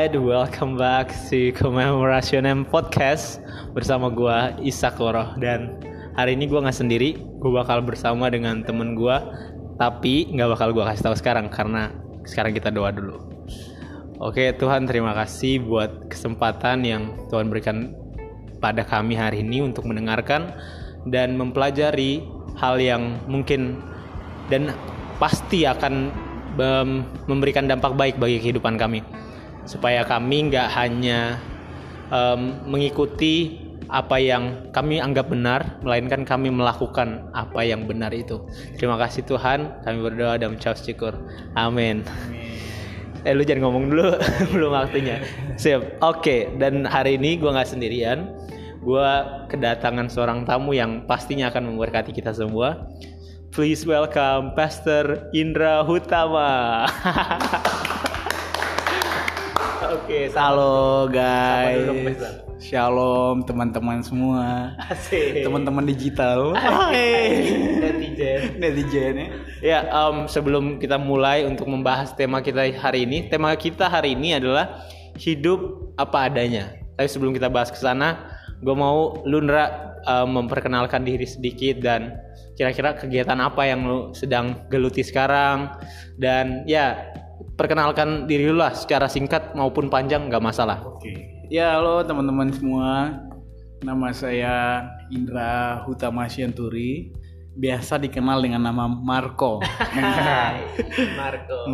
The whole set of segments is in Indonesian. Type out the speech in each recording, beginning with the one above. Alright, welcome back to Commemorationem Podcast bersama gua Isak Loroh, dan hari ini gua nggak sendiri, gua bakal bersama dengan temen gua, tapi nggak bakal gua kasih tahu sekarang karena sekarang kita doa dulu. Oke, Tuhan terima kasih buat kesempatan yang Tuhan berikan pada kami hari ini untuk mendengarkan dan mempelajari hal yang mungkin dan pasti akan memberikan dampak baik bagi kehidupan kami, supaya kami nggak hanya mengikuti apa yang kami anggap benar, melainkan kami melakukan apa yang benar itu. Terima kasih Tuhan, kami berdoa dan mengucap syukur. Amin. Lu jangan ngomong dulu, belum waktunya. Siap. Oke, dan hari ini gue nggak sendirian, gue kedatangan seorang tamu yang pastinya akan memberkati kita semua. Please welcome Pastor Indra Hutama. Oke, halo guys. Shalom teman-teman semua. Asik. Teman-teman digital. Netizen. Ya, sebelum kita mulai untuk membahas tema kita hari ini adalah hidup apa adanya. Tapi sebelum kita bahas ke sana, gue mau lu Indra memperkenalkan diri sedikit dan kira-kira kegiatan apa yang lu sedang geluti sekarang, dan ya perkenalkan diri lu lah secara singkat maupun panjang nggak masalah. Oke. Ya, halo teman-teman semua, nama saya Indra Hutama Sianturi, biasa dikenal dengan nama Marco.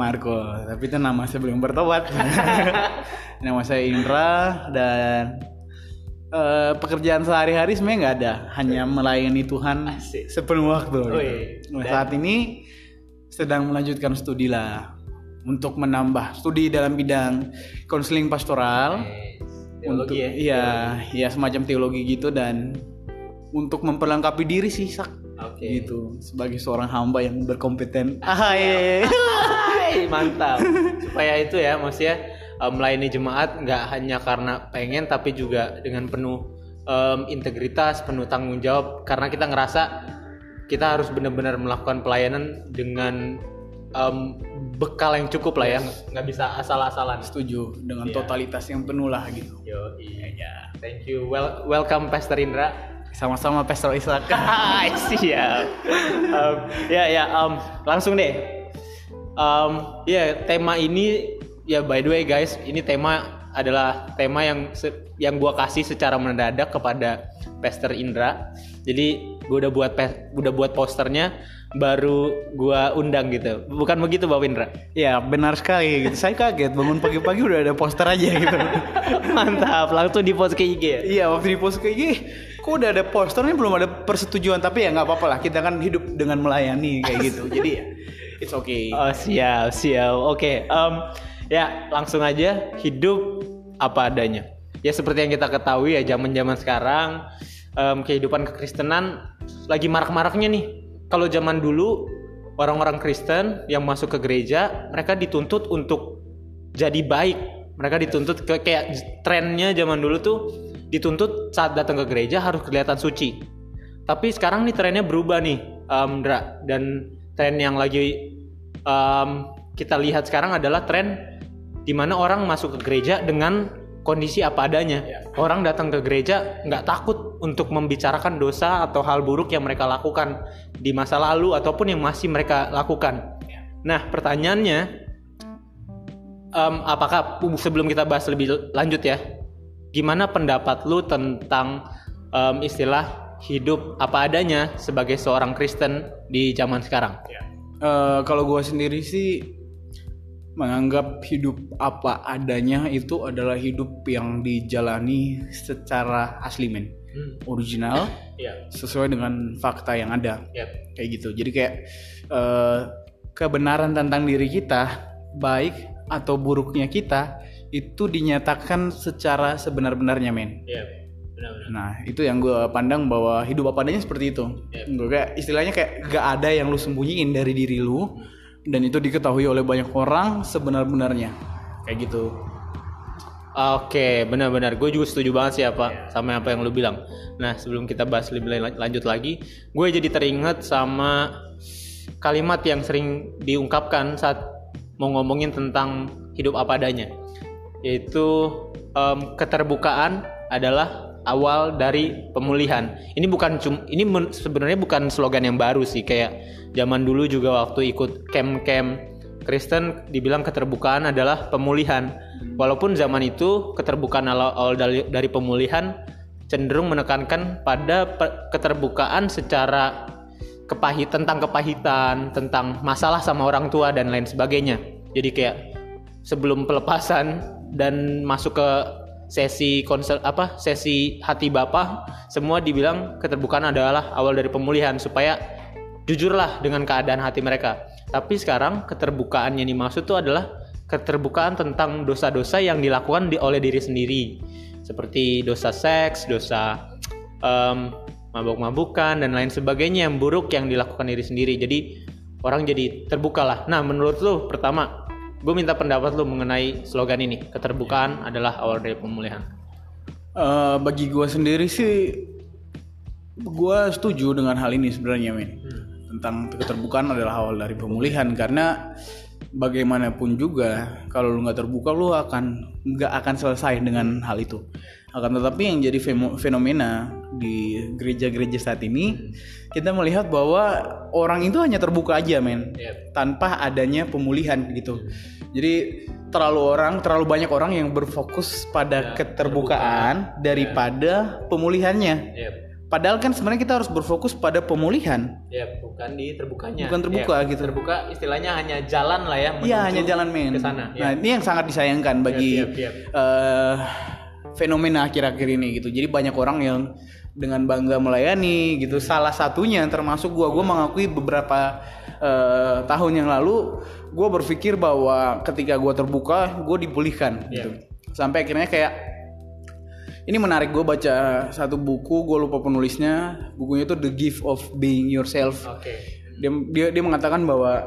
Marco, tapi itu nama saya belum bertobat. Nama saya Indra, dan pekerjaan sehari-hari sebenarnya nggak ada, hanya melayani Tuhan sepenuh waktu. Nah, saat ini sedang melanjutkan studi lah untuk menambah studi dalam bidang konseling pastoral, teologi, untuk ya semacam teologi gitu, dan untuk memperlengkapi diri sih Sak, gitu sebagai seorang hamba yang berkompeten. Mantap. Supaya itu ya, maksudnya melayani jemaat nggak hanya karena pengen, tapi juga dengan penuh integritas, penuh tanggung jawab, karena kita ngerasa kita harus benar-benar melakukan pelayanan dengan bekal yang cukup lah ya, nggak bisa asal-asalan. Setuju dengan totalitas yang penuh lah gitu. Thank you. Welcome Pastor Indra. Sama-sama Pastor Isak. Siap. Langsung deh. Tema ini. Ya, by the way guys, ini tema yang gue kasih secara mendadak kepada Pastor Indra. Jadi gue udah buat posternya, baru gue undang gitu. Bukan begitu Bapak Indra? Ya benar sekali. Gitu. Saya kaget bangun pagi-pagi udah ada poster aja gitu. Mantap, langsung di post ke IG ya? Iya, waktu di post ke IG, kok udah ada posternya, belum ada persetujuan. Tapi ya nggak apa-apa lah, kita kan hidup dengan melayani kayak gitu. Jadi ya, it's okay. Oh siap. Oke. Ya langsung aja, hidup apa adanya. Ya seperti yang kita ketahui ya, zaman sekarang kehidupan kekristenan lagi marak-maraknya nih. Kalau zaman dulu orang-orang Kristen yang masuk ke gereja, mereka dituntut untuk jadi baik. Mereka dituntut kayak trennya zaman dulu tuh, dituntut saat datang ke gereja harus kelihatan suci. Tapi sekarang nih trennya berubah nih, Indra. Dan tren yang lagi kita lihat sekarang adalah tren di mana orang masuk ke gereja dengan kondisi apa adanya. Orang datang ke gereja nggak takut untuk membicarakan dosa atau hal buruk yang mereka lakukan di masa lalu ataupun yang masih mereka lakukan. Nah, pertanyaannya, apakah sebelum kita bahas lebih lanjut ya, gimana pendapat lu tentang istilah hidup apa adanya sebagai seorang Kristen di zaman sekarang? Kalau gue sendiri sih menganggap hidup apa adanya itu adalah hidup yang dijalani secara asli original, sesuai dengan fakta yang ada, kayak gitu. Jadi kayak kebenaran tentang diri kita, baik atau buruknya kita, itu dinyatakan secara sebenar-benarnya, Benar. Nah itu yang gue pandang bahwa hidup apa adanya seperti itu. Gue kayak istilahnya kayak gak ada yang lu sembunyiin dari diri lu, dan itu diketahui oleh banyak orang sebenar-benarnya, kayak gitu. Oke, benar-benar. Gue juga setuju banget sih sama apa yang lo bilang. Nah, sebelum kita bahas lebih lanjut lagi, gue jadi teringat sama kalimat yang sering diungkapkan saat mau ngomongin tentang hidup apa adanya, yaitu keterbukaan adalah awal dari pemulihan. Ini sebenarnya bukan slogan yang baru sih, kayak zaman dulu juga waktu ikut camp-camp Kristen dibilang keterbukaan adalah pemulihan. Walaupun zaman itu keterbukaan awal dari pemulihan cenderung menekankan pada keterbukaan secara tentang kepahitan, tentang masalah sama orang tua dan lain sebagainya. Jadi kayak sebelum pelepasan dan masuk ke sesi hati Bapa, semua dibilang keterbukaan adalah awal dari pemulihan supaya jujurlah dengan keadaan hati mereka. Tapi sekarang keterbukaan yang dimaksud itu adalah keterbukaan tentang dosa-dosa yang dilakukan oleh diri sendiri, seperti dosa seks, dosa mabuk-mabukan dan lain sebagainya yang buruk yang dilakukan diri sendiri. Jadi orang jadi terbukalah. Nah, menurut lu pertama, gue minta pendapat lu mengenai slogan ini, keterbukaan adalah awal dari pemulihan. Bagi gue sendiri sih, gue setuju dengan hal ini sebenarnya, Min. Tentang keterbukaan adalah awal dari pemulihan, karena bagaimanapun juga kalau lu nggak terbuka, lu nggak akan selesai dengan hal itu. Akan tetapi yang jadi fenomena di gereja-gereja saat ini, kita melihat bahwa orang itu hanya terbuka aja, men, tanpa adanya pemulihan gitu. Jadi terlalu banyak orang yang berfokus pada keterbukaan daripada pemulihannya. Padahal kan sebenarnya kita harus berfokus pada pemulihan. Bukan di terbukanya. Bukan terbuka gitu. Terbuka istilahnya hanya jalan lah ya, menuju hanya jalan, men, ke sana. Nah, ini yang sangat disayangkan bagi fenomena akhir-akhir ini gitu. Jadi banyak orang yang dengan bangga melayani gitu. Salah satunya termasuk gue mengakui beberapa tahun yang lalu gue berpikir bahwa ketika gue terbuka gue dipulihkan gitu. Sampai akhirnya kayak ini menarik, gue baca satu buku, gue lupa penulisnya, bukunya itu The Gift of Being Yourself. Dia mengatakan bahwa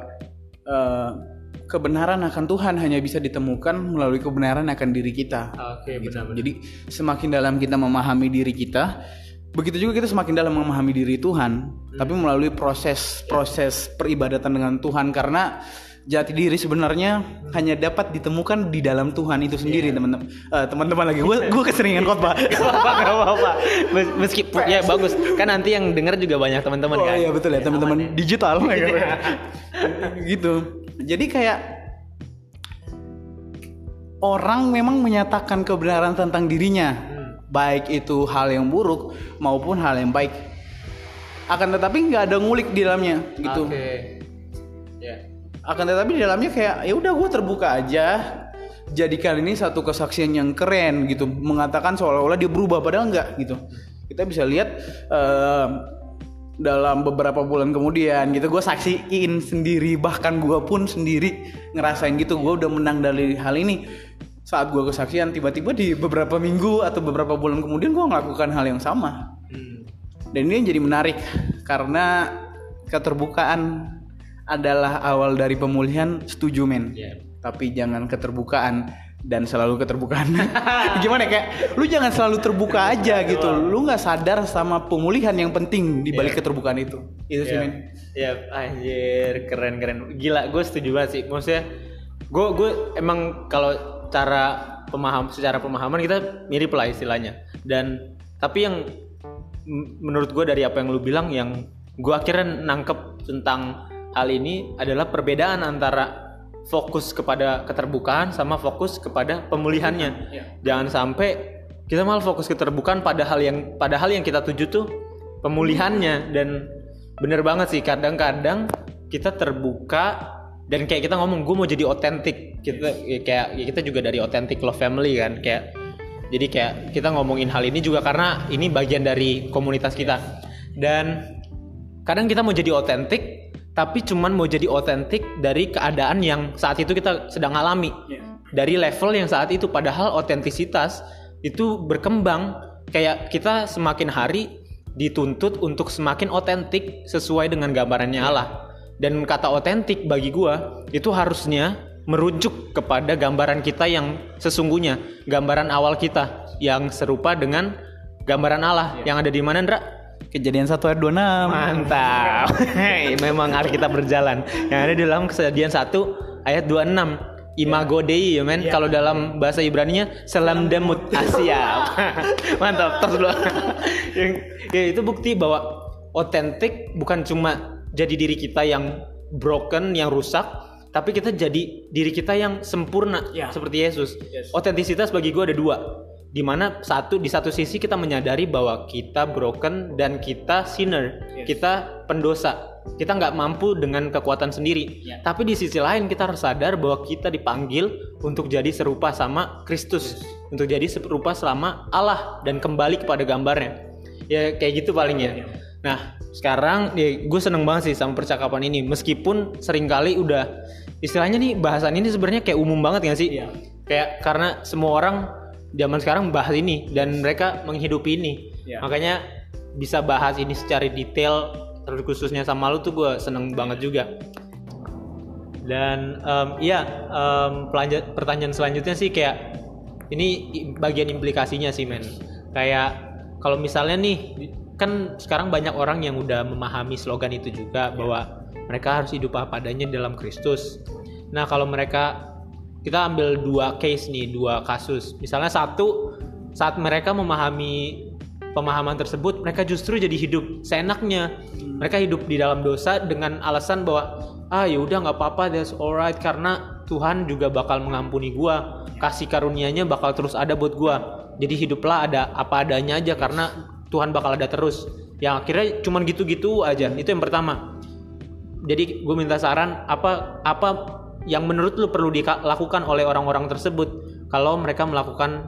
kebenaran akan Tuhan hanya bisa ditemukan melalui kebenaran akan diri kita. Gitu. Benar-benar. Jadi semakin dalam kita memahami diri kita, begitu juga kita semakin dalam memahami diri Tuhan. Tapi melalui proses peribadatan dengan Tuhan, karena jati diri sebenarnya hanya dapat ditemukan di dalam Tuhan itu sendiri, teman-teman. Teman-teman lagi, gue keseringan khotbah. Gak apa-apa. Meskipun ya bagus, kan nanti yang denger juga banyak teman-teman kan. Oh iya betul ya, teman-teman digital. Gitu. Jadi kayak orang memang menyatakan kebenaran tentang dirinya, baik itu hal yang buruk maupun hal yang baik. Akan tetapi nggak ada ngulik di dalamnya gitu. Akan tetapi di dalamnya kayak ya udah gue terbuka aja. Jadikan ini satu kesaksian yang keren gitu, mengatakan seolah-olah dia berubah padahal nggak gitu. Kita bisa lihat. Dalam beberapa bulan kemudian gitu, gue saksiin sendiri, bahkan gue pun sendiri ngerasain gitu, gue udah menang dari hal ini. Saat gue kesaksian, tiba-tiba di beberapa minggu atau beberapa bulan kemudian gue melakukan hal yang sama. Dan ini jadi menarik, karena keterbukaan adalah awal dari pemulihan, setuju, men. Tapi jangan keterbukaan dan selalu keterbukaan. Gimana, kayak lu jangan selalu terbuka aja gitu. Lu nggak sadar sama pemulihan yang penting di balik keterbukaan itu. Itu sih, men. Anjir, keren. Gila, gue setuju banget sih. Maksudnya gue emang kalau secara pemahaman kita mirip lah istilahnya. Dan tapi yang menurut gue dari apa yang lu bilang, yang gue akhirnya nangkep tentang hal ini adalah perbedaan antara fokus kepada keterbukaan sama fokus kepada pemulihannya. Jangan sampai kita malah fokus keterbukaan padahal yang kita tuju tuh pemulihannya. Dan bener banget sih, kadang-kadang kita terbuka dan kayak kita ngomong gue mau jadi otentik. Kita juga dari Authentic Love Family kan, kayak jadi kayak kita ngomongin hal ini juga karena ini bagian dari komunitas kita. Dan kadang kita mau jadi otentik tapi cuman mau jadi otentik dari keadaan yang saat itu kita sedang alami, dari level yang saat itu. Padahal otentisitas itu berkembang, kayak kita semakin hari dituntut untuk semakin otentik sesuai dengan gambarannya Allah. Dan kata otentik bagi gua itu harusnya merujuk kepada gambaran kita yang sesungguhnya, gambaran awal kita yang serupa dengan gambaran Allah yang ada di mana, Ndra? Kejadian 1:26. Mantap. Memang arah kita berjalan. Yang ada dalam Kejadian 1 ayat 26, Imago dei, men. Yeah. Kalau dalam bahasa Ibraninya selam demut Asia. Mantap, terus dulu. Ya, itu bukti bahwa otentik bukan cuma jadi diri kita yang broken, yang rusak, tapi kita jadi diri kita yang sempurna, yeah, seperti Yesus. Yes. Otentisitas bagi gue ada dua. Dimana di satu sisi kita menyadari bahwa kita broken dan kita sinner, yes, kita pendosa. Kita nggak mampu dengan kekuatan sendiri, ya. Tapi di sisi lain kita harus sadar bahwa kita dipanggil untuk jadi serupa sama Kristus, yes, untuk jadi serupa sama Allah dan kembali kepada gambarnya. Ya kayak gitu paling ya. Nah sekarang ya, gue seneng banget sih sama percakapan ini, meskipun seringkali udah istilahnya nih bahasan ini sebenarnya kayak umum banget nggak sih? Ya. Kayak karena semua orang zaman sekarang bahas ini dan mereka menghidupi ini, ya. Makanya bisa bahas ini secara detail. Khususnya sama lu tuh gue seneng banget juga. Dan pertanyaan selanjutnya sih kayak ini bagian implikasinya sih, men. Kayak kalau misalnya nih kan sekarang banyak orang yang udah memahami slogan itu juga, bahwa mereka harus hidup apa adanya dalam Kristus. Nah kalau mereka, kita ambil dua kasus. Misalnya satu, saat mereka memahami pemahaman tersebut, mereka justru jadi hidup seenaknya. Mereka hidup di dalam dosa dengan alasan bahwa yaudah nggak apa-apa, that's alright, karena Tuhan juga bakal mengampuni gua, kasih karunia-Nya bakal terus ada buat gua, jadi hiduplah ada apa adanya aja karena Tuhan bakal ada terus. Yang akhirnya cuman gitu-gitu aja. Itu yang pertama. Jadi gua minta saran apa yang menurut lu perlu dilakukan oleh orang-orang tersebut kalau mereka melakukan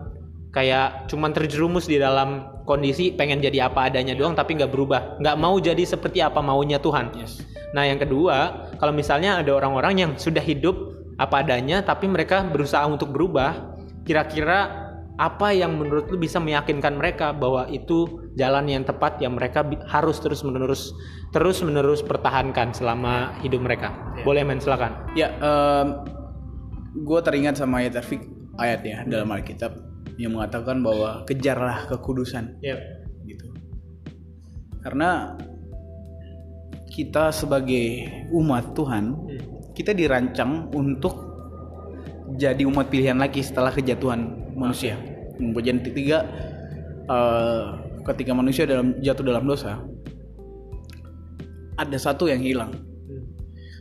kayak cuman terjerumus di dalam kondisi pengen jadi apa adanya doang tapi gak berubah, gak mau jadi seperti apa maunya Tuhan, yes. Nah yang kedua, kalau misalnya ada orang-orang yang sudah hidup apa adanya tapi mereka berusaha untuk berubah, kira-kira apa yang menurut lu bisa meyakinkan mereka bahwa itu jalan yang tepat yang mereka harus terus-menerus pertahankan selama hidup mereka, yeah. Boleh, men, silakan. Ya, gue teringat sama ayatnya dalam Alkitab yang mengatakan bahwa kejarlah kekudusan, yep, gitu. Karena kita sebagai umat Tuhan, kita dirancang untuk jadi umat pilihan lagi setelah kejatuhan manusia. Bagian ketiga, ketika manusia jatuh dalam dosa, ada satu yang hilang,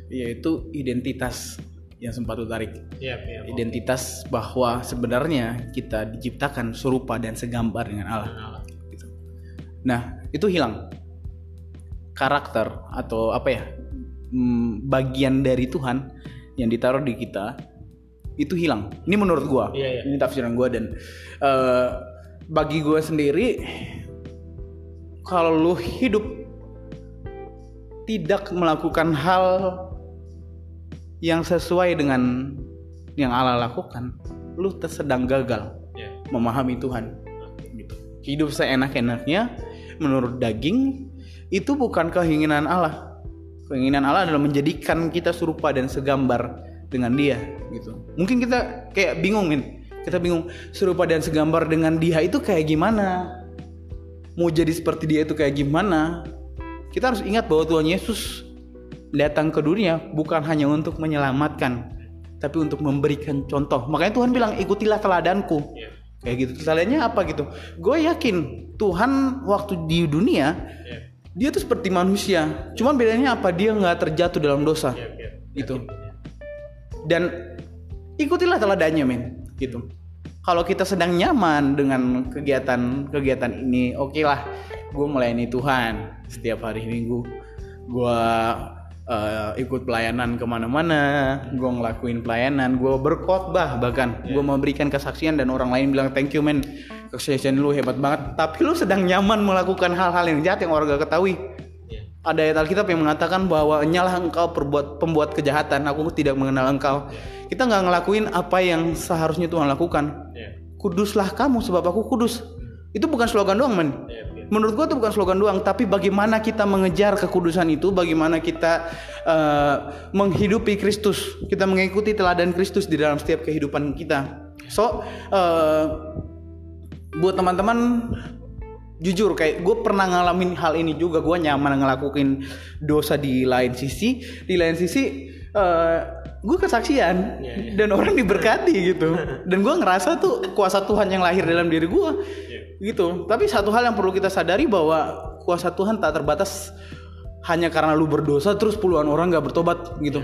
yaitu identitas yang sempat tertarik, yep. Identitas bahwa sebenarnya kita diciptakan serupa dan segambar dengan Allah. Nah itu hilang. Karakter atau apa ya, bagian dari Tuhan yang ditaruh di kita itu hilang. Ini menurut gue, yeah. Ini tafsiran gue dan bagi gue sendiri, kalau lu hidup tidak melakukan hal yang sesuai dengan yang Allah lakukan, lu sedang gagal, yeah, memahami Tuhan, gitu. Hidup seenak-enaknya menurut daging itu bukan keinginan Allah. Keinginan Allah adalah menjadikan kita serupa dan segambar dengan Dia, gitu. Mungkin kita kayak bingung serupa dan segambar dengan Dia itu kayak gimana, mau jadi seperti Dia itu kayak gimana. Kita harus ingat bahwa Tuhan Yesus datang ke dunia bukan hanya untuk menyelamatkan, tapi untuk memberikan contoh. Makanya Tuhan bilang ikutilah teladanku, yeah. Kayak gitu. Teladannya apa gitu? Gue yakin Tuhan waktu di dunia, yeah, dia tuh seperti manusia, yeah. Cuman bedanya apa? Dia gak terjatuh dalam dosa, yeah. Gitu, yeah. Dan ikutilah teladannya, men, gitu. Kalau kita sedang nyaman dengan kegiatan ini, oke lah, gue melayani Tuhan setiap hari Minggu, gue ikut pelayanan kemana-mana, gue ngelakuin pelayanan, gue berkhotbah bahkan, yeah, gue memberikan kesaksian dan orang lain bilang thank you, man, kesaksian lu hebat banget. Tapi lu sedang nyaman melakukan hal-hal yang jahat yang orang gak ketahui, yeah. Ada ayat Alkitab yang mengatakan bahwa nyalah engkau pembuat kejahatan, aku tidak mengenal engkau, yeah. Kita gak ngelakuin apa yang seharusnya Tuhan lakukan, yeah. Kuduslah kamu sebab aku kudus, yeah. Itu bukan slogan doang, men, yeah. Menurut gue itu bukan slogan doang, tapi bagaimana kita mengejar kekudusan itu, bagaimana kita menghidupi Kristus, kita mengikuti teladan Kristus di dalam setiap kehidupan kita. So, buat teman-teman, jujur kayak gue pernah ngalamin hal ini juga, gue nyaman ngelakuin dosa di lain sisi. gue kesaksian dan orang diberkati gitu. Dan gue ngerasa tuh kuasa Tuhan yang lahir dalam diri gue gitu. Tapi satu hal yang perlu kita sadari bahwa kuasa Tuhan tak terbatas hanya karena lu berdosa terus puluhan orang gak bertobat gitu.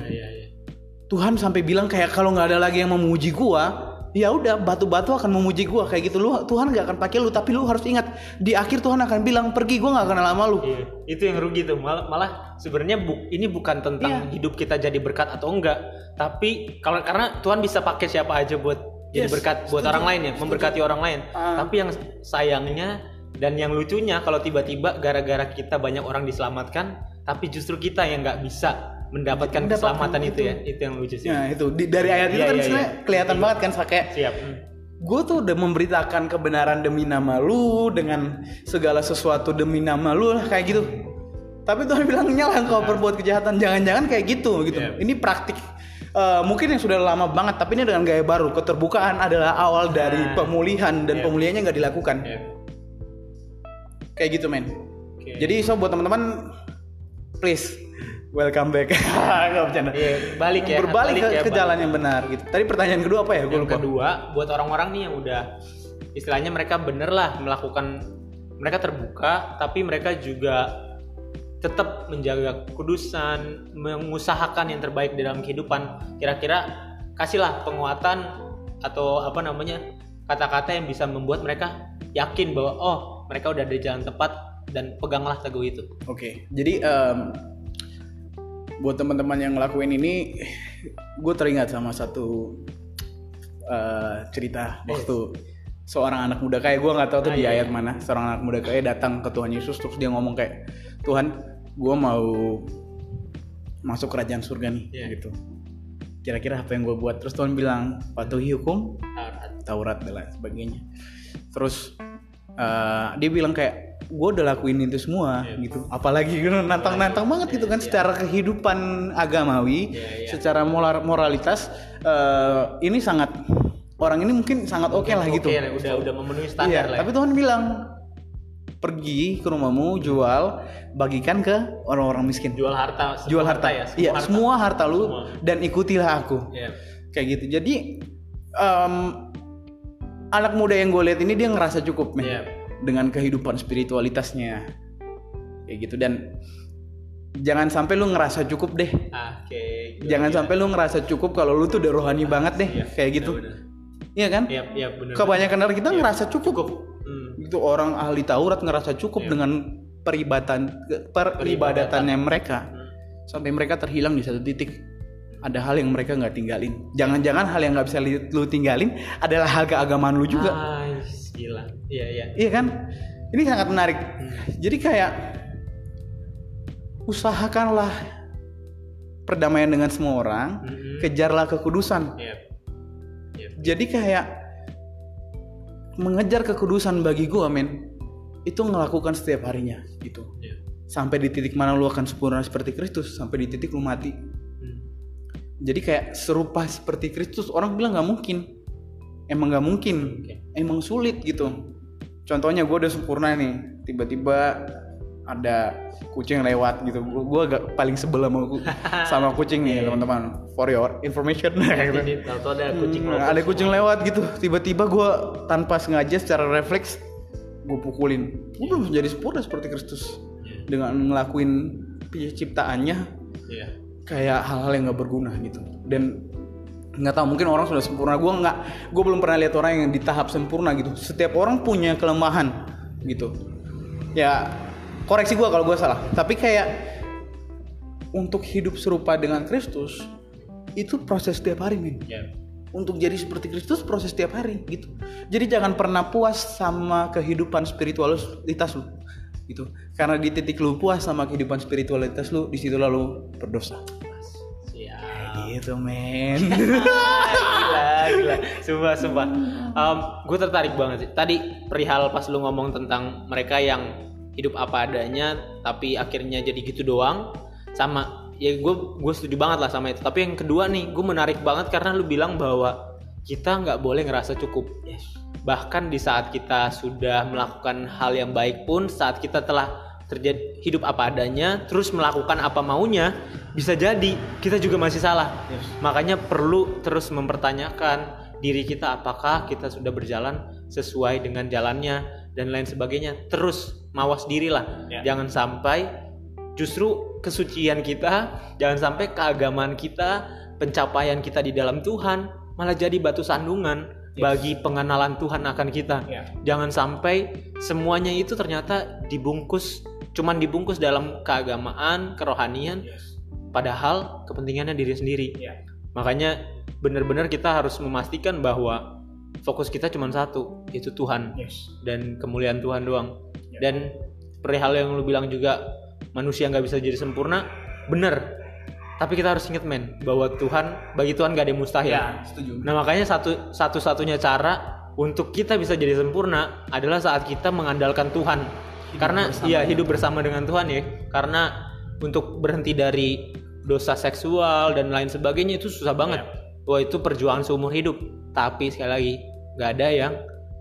Tuhan sampai bilang kayak kalau nggak ada lagi yang memuji gua, ya udah batu-batu akan memuji gua kayak gitu. Lu Tuhan nggak akan pakai lu, tapi lu harus ingat di akhir Tuhan akan bilang pergi, gua nggak kenal sama lu. Iya, itu yang rugi tuh. Malah sebenarnya ini bukan tentang hidup kita jadi berkat atau enggak, tapi kalau karena Tuhan bisa pakai siapa aja buat jadi berkat buat orang lain ya, memberkati orang lain. Tapi yang sayangnya dan yang lucunya kalau tiba-tiba gara-gara kita banyak orang diselamatkan, tapi justru kita yang nggak bisa mendapatkan keselamatan itu ya, itu yang lucu sih. Nah itu dari ayat itu kan sebenarnya kelihatan banget kan kayak gue tuh udah memberitakan kebenaran demi nama lu dengan segala sesuatu demi nama lu lah kayak gitu. Tapi Tuhan bilang nyala engkau berbuat kejahatan, jangan-jangan kayak gitu. Ini praktik mungkin yang sudah lama banget, tapi ini dengan gaya baru. Keterbukaan adalah awal dari pemulihan dan pemulihannya nggak dilakukan. Kayak gitu men. Jadi so buat teman-teman, please. Welcome back. Enggak bercanda. Iya, balik ya. Berbalik ke jalan yang benar gitu. Tadi pertanyaan kedua apa ya? Gue lupa. Kedua, buat orang-orang nih yang udah istilahnya mereka bener lah melakukan, mereka terbuka tapi mereka juga tetap menjaga kekudusan, mengusahakan yang terbaik di dalam kehidupan. Kira-kira kasihlah penguatan atau apa namanya? Kata-kata yang bisa membuat mereka yakin bahwa oh, mereka udah di jalan tepat dan peganglah teguh itu. Oke. Jadi buat teman-teman yang ngelakuin ini, gue teringat sama satu cerita waktu seorang anak muda kaya, gue nggak tahu tuh di ayat mana, seorang anak muda kaya datang ke Tuhan Yesus terus dia ngomong kayak, Tuhan, gue mau masuk kerajaan surga nih, gitu. Kira-kira apa yang gue buat? Terus Tuhan bilang patuhi hukum, Taurat dan lain sebagainya. Terus dia bilang kayak, gue udah lakuin itu semua gitu, apalagi nantang-nantang banget gitu kan secara kehidupan agamawi, secara moralitas ini sangat, orang ini mungkin sangat oke lah gitu, udah memenuhi standar lah. Tapi Tuhan bilang pergi ke rumahmu, jual, bagikan ke orang-orang miskin, jual harta ya, semua harta lu. Dan ikutilah aku, kayak gitu. Jadi anak muda yang gue lihat ini dia ngerasa cukup men dengan kehidupan spiritualitasnya kayak gitu. Dan jangan sampai lu ngerasa cukup deh, sampai lu ngerasa cukup kalau lu tuh udah rohani banget deh, kayak gitu. Iya kan? Bener, kebanyakan dari kita ngerasa cukup. Itu orang ahli Taurat ngerasa cukup dengan peribadatannya mereka, sampai mereka terhilang di satu titik. Ada hal yang mereka nggak tinggalin. Jangan-jangan hal yang nggak bisa lu tinggalin adalah hal keagamaan lu juga. Gila. Iya kan? Ini sangat menarik. Jadi kayak usahakanlah perdamaian dengan semua orang, kejarlah kekudusan. Jadi kayak mengejar kekudusan bagi gua men, itu ngelakukan setiap harinya gitu. Sampai di titik mana lu akan sempurna seperti Kristus, sampai di titik lu mati. Jadi kayak serupa seperti Kristus, orang bilang nggak mungkin. Emang gak mungkin, emang sulit gitu. Contohnya gue udah sempurna nih, tiba-tiba ada kucing lewat gitu. Gue agak paling sebel sama kucing nih teman-teman. For your information. Gitu. Ada kucing lewat gitu. Tiba-tiba gue tanpa sengaja secara refleks gue pukulin. Gue belum jadi sempurna seperti Kristus dengan ngelakuin ciptaannya kayak hal-hal yang gak berguna gitu. Dan nggak tahu, mungkin orang sudah sempurna, gue belum pernah lihat orang yang di tahap sempurna gitu. Setiap orang punya kelemahan gitu ya, koreksi gue kalau gue salah. Tapi kayak untuk hidup serupa dengan Kristus itu proses setiap hari men. Untuk jadi seperti Kristus proses setiap hari gitu. Jadi jangan pernah puas sama kehidupan spiritualitas lu gitu, karena di titik lu puas sama kehidupan spiritualitas lu, disitulah lu berdosa. Gitu men. Gila. Sumpah. Gue tertarik banget sih tadi perihal pas lu ngomong tentang mereka yang hidup apa adanya tapi akhirnya jadi gitu doang. Sama ya, gue setuju banget lah sama itu. Tapi yang kedua nih gue menarik banget karena lu bilang bahwa kita gak boleh ngerasa cukup. Bahkan di saat kita sudah melakukan hal yang baik pun, saat kita telah terjadi hidup apa adanya, terus melakukan apa maunya, bisa jadi kita juga masih salah. Yes. Makanya perlu terus mempertanyakan diri kita apakah kita sudah berjalan sesuai dengan jalannya dan lain sebagainya. Terus mawas dirilah, yeah. Jangan sampai justru kesucian kita, jangan sampai keagamaan kita, pencapaian kita di dalam Tuhan malah jadi batu sandungan, yes, bagi pengenalan Tuhan akan kita, yeah. Jangan sampai semuanya itu ternyata dibungkus, cuman dibungkus dalam keagamaan, kerohanian, yes, padahal kepentingannya diri sendiri, yeah. Makanya benar-benar kita harus memastikan bahwa fokus kita cuma satu, yaitu Tuhan, yes, dan kemuliaan Tuhan doang, yeah. Dan perihal yang lu bilang juga manusia gak bisa jadi sempurna, bener. Tapi kita harus ingat men, bahwa Tuhan, bagi Tuhan gak ada yang mustahil. Ya, setuju. Nah makanya satu-satunya cara untuk kita bisa jadi sempurna adalah saat kita mengandalkan Tuhan. Karena ya hidup bersama dengan Tuhan ya. Karena untuk berhenti dari dosa seksual dan lain sebagainya itu susah banget. Ya. Wah itu perjuangan seumur hidup. Tapi sekali lagi gak ada yang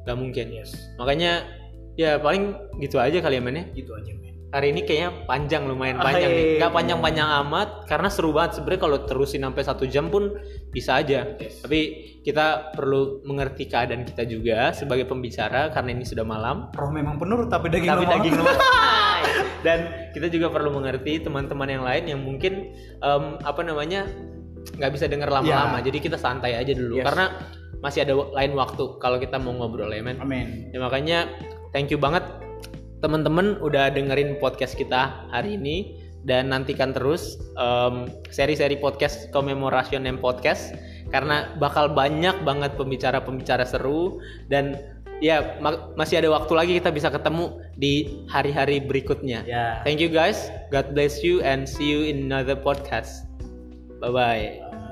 gak mungkin. Yes. Makanya ya paling gitu aja kali ya men ya. Gitu aja men. Hari ini kayaknya panjang, lumayan panjang nih. Gak panjang-panjang amat, karena seru banget sebenarnya kalau terusin sampai 1 jam pun bisa aja. Yes. Tapi kita perlu mengerti keadaan kita juga sebagai pembicara, karena ini sudah malam. Roh memang penurut tapi daging lemah. Dan kita juga perlu mengerti teman-teman yang lain yang mungkin nggak bisa dengar lama-lama. Yeah. Jadi kita santai aja dulu, yes, karena masih ada lain waktu kalau kita mau ngobrol ya men. Amin. Ya makanya thank you banget teman-teman udah dengerin podcast kita hari ini, dan nantikan terus seri-seri podcast Commemorationem Podcast, karena bakal banyak banget pembicara-pembicara seru, dan ya masih ada waktu lagi kita bisa ketemu di hari-hari berikutnya. Yeah. Thank you guys, God bless you and see you in another podcast. Bye-bye.